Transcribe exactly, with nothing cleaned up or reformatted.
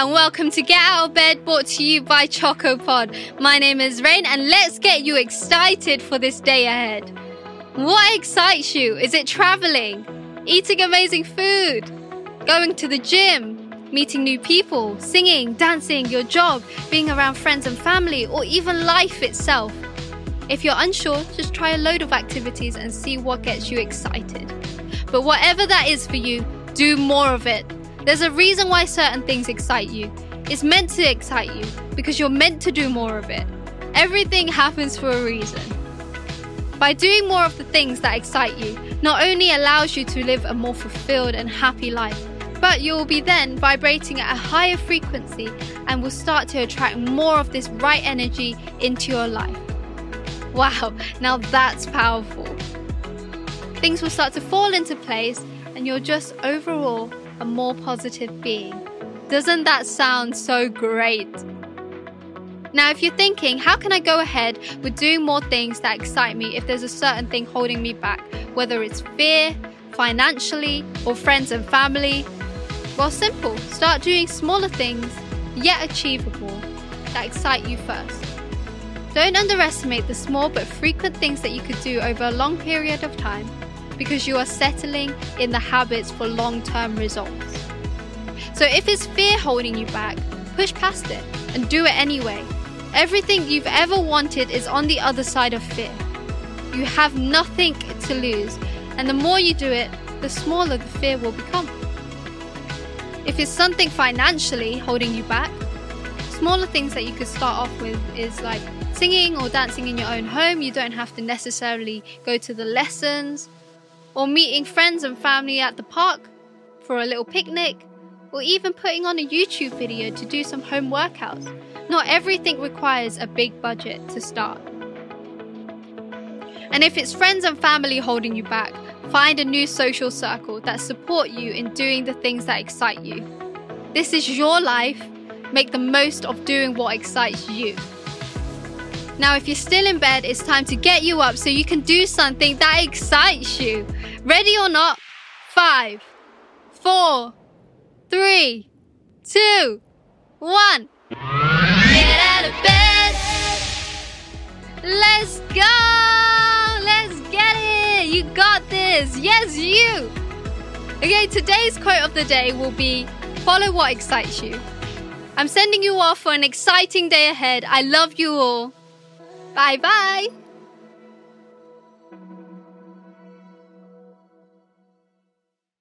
and welcome to Get Out of Bed, brought to you by ChocoPod. My name is Rain, and let's get you excited for this day ahead. What excites you? Is it traveling? Eating amazing food? Going to the gym? Meeting new people? Singing, dancing, your job? Being around friends and family? Or even life itself? If you're unsure, just try a load of activities and see what gets you excited. But whatever that is for you, do more of it. There's a reason why certain things excite you. It's meant to excite you because you're meant to do more of it. Everything happens for a reason. By doing more of the things that excite you, not only allows you to live a more fulfilled and happy life, but you will be then vibrating at a higher frequency and will start to attract more of this right energy into your life. Wow, now that's powerful. Things will start to fall into place and you're just overall a more positive being. Doesn't that sound so great? Now, if you're thinking, how can I go ahead with doing more things that excite me if there's a certain thing holding me back, whether it's fear, financially, or friends and family? Well, simple. Start doing smaller things, yet achievable, that excite you first. Don't underestimate the small but frequent things that you could do over a long period of time, because you are settling in the habits for long-term results. So if it's fear holding you back, push past it and do it anyway. Everything you've ever wanted is on the other side of fear. You have nothing to lose, and the more you do it, the smaller the fear will become. If it's something financially holding you back, smaller things that you could start off with is like singing or dancing in your own home. You don't have to necessarily go to the lessons, or meeting friends and family at the park for a little picnic, or even putting on a YouTube video to do some home workouts. Not everything requires a big budget to start. And if it's friends and family holding you back, find a new social circle that support you in doing the things that excite you. This is your life. Make the most of doing what excites you. Now, if you're still in bed, it's time to get you up so you can do something that excites you. Ready or not? Five, four, three, two, one. Get out of bed. Let's go. Let's get it. You got this. Yes, you. Okay, today's quote of the day will be, follow what excites you. I'm sending you off for an exciting day ahead. I love you all. Bye-bye.